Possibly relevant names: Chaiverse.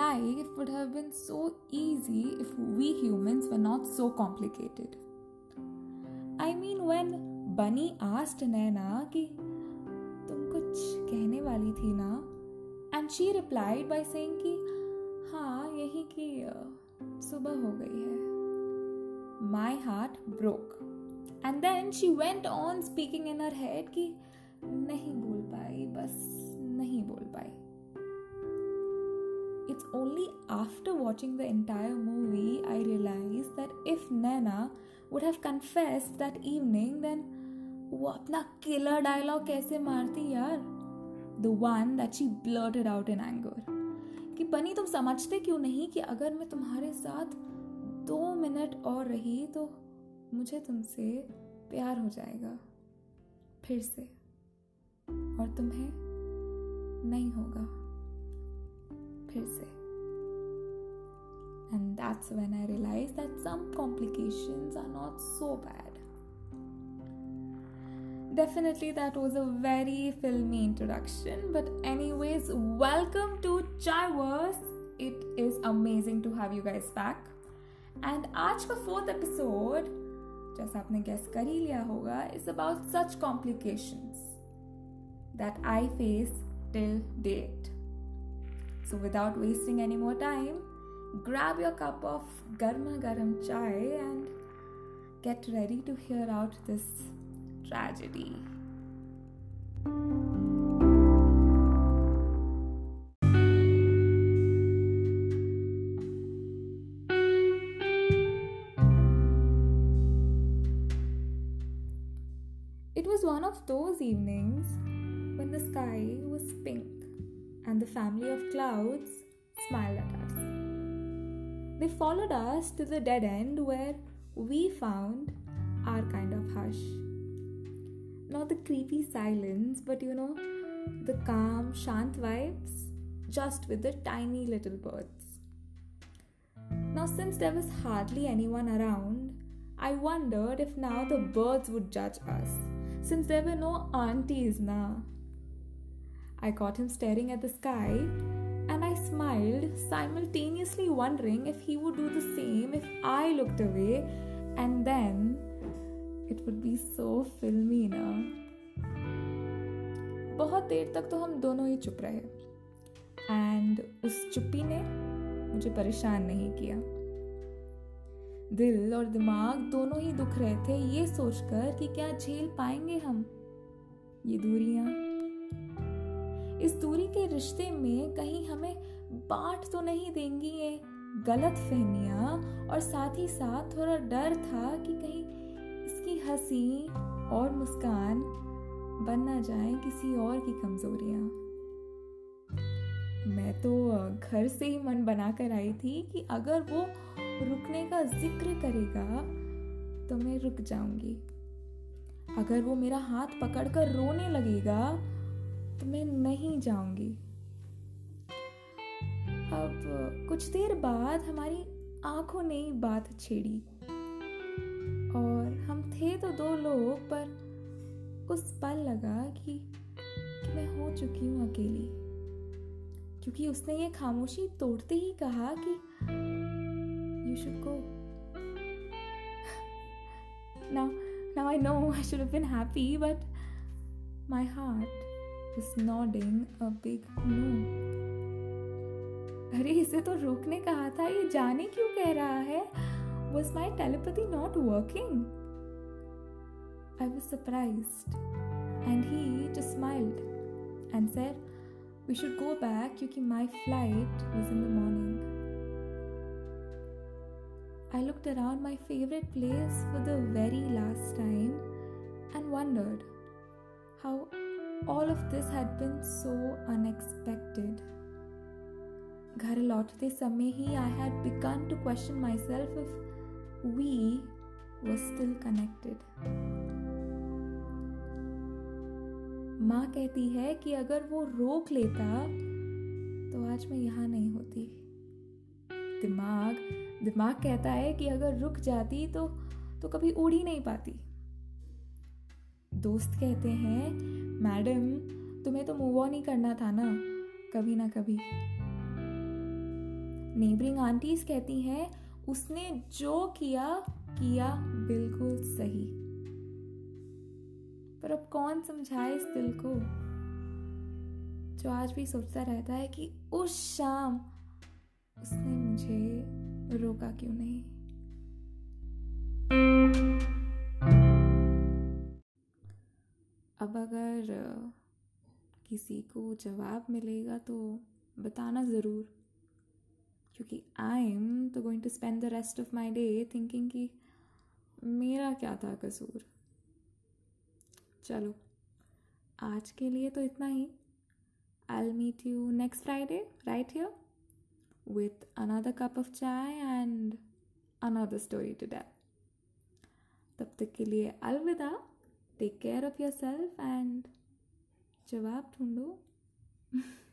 life would have been so easy if we humans were not so complicated. I mean, when Bunny asked Naina कि तुम कुछ कहने वाली थी ना, and she replied by saying कि हाँ यही कि सुबह हो गई है. My heart broke. And then she went on speaking in her head कि नहीं बोल पाई, बस नहीं बोल पाई. It's only after watching the entire movie I realized that if Naina would have confessed that evening, then वो अपना killer dialogue कैसे मारती यार? The one that she blurted out in anger. कि बनी तुम समझते क्यों नहीं कि अगर मैं तुम्हारे साथ 2 मिनट और रही तो मुझे तुमसे प्यार हो जाएगा फिर से, और तुम्हें नहीं होगा फिर से. And that's when I realized that some complications are not so bad. Definitely that was a very filmy introduction, but anyways, welcome to Chaiverse. It is amazing to have you guys back. And आज का 4th episode, जैसा आपने guess कर ही लिया होगा, is about such complications that I face till date. So without wasting any more time, grab your cup of garma garam chai and get ready to hear out this tragedy. It was one of those evenings when the sky was pink and the family of clouds smiled at us. They followed us to the dead end where we found our kind of hush. Not the creepy silence, but you know, the calm, shant vibes, just with the tiny little birds. Now, since there was hardly anyone around, I wondered if now the birds would judge us, since there were no aunties na. I caught him staring at the sky and I smiled, simultaneously wondering if he would do the same if I looked away, and then it would be so filmy na. बहुत देर तक तो हम दोनों ही चुप रहे and उस चुप्पी ने मुझे परेशान नहीं किया. दिल और दिमाग दोनों ही दुख रहे थे ये सोचकर कि क्या झेल पाएंगे हम ये दूरियां. इस दूरी के रिश्ते में कहीं हमें बांट तो नहीं देंगी ये गलत फहमियाँ, और साथ ही साथ थोड़ा डर था कि कहीं इसकी हंसी और मुस्कान बन ना जाए किसी और की कमजोरियाँ. मैं तो घर से ही मन बना कर आई थी कि अगर वो रुकने का जिक्र करेगा तो मैं रुक जाऊंगी, अगर वो मेरा हाथ पकड़कर रोने लगेगा तो मैं नहीं जाऊंगी. अब कुछ देर बाद हमारी आंखों ने बात छेड़ी और हम थे तो 2 लोग, पर उस पल लगा कि मैं हो चुकी हूँ अकेली, क्योंकि उसने ये खामोशी तोड़ते ही कहा कि you should go. Now I know I should have been happy, but my heart was nodding a big no. अरे इसे तो रोकने कहा था, ये जाने क्यों कह रहा है? Was my telepathy not working? I was surprised and he just smiled and said we should go back क्योंकि my flight was in the morning. I looked around my favorite place for the very last time and wondered how all of this had been so unexpected. घर लौटते समय ही I had begun to question myself if we were still connected. माँ कहती है कि अगर वो रोक लेता तो आज मैं यहाँ नहीं होती. दिमाग कहता है कि अगर रुक जाती तो कभी उड़ ही नहीं पाती. दोस्त कहते हैं मैडम तुम्हें तो मूव ऑन ही करना था ना कभी ना कभी. नेबरिंग आंटीज कहती हैं उसने जो किया बिल्कुल सही। पर अब कौन समझाए इस दिल को जो आज भी सोचता रहता है कि उस शाम उसने मुझे रोका क्यों नहीं। अब अगर किसी को जवाब मिलेगा तो बताना ज़रूर, क्योंकि आई एम तो going to spend the rest of my day thinking कि मेरा क्या था कसूर। चलो आज के लिए तो इतना ही। I will meet you next Friday right here with another cup of chai and another story to tell. तब तक के लिए अलविदा, take care of yourself and जवाब ढूंढो।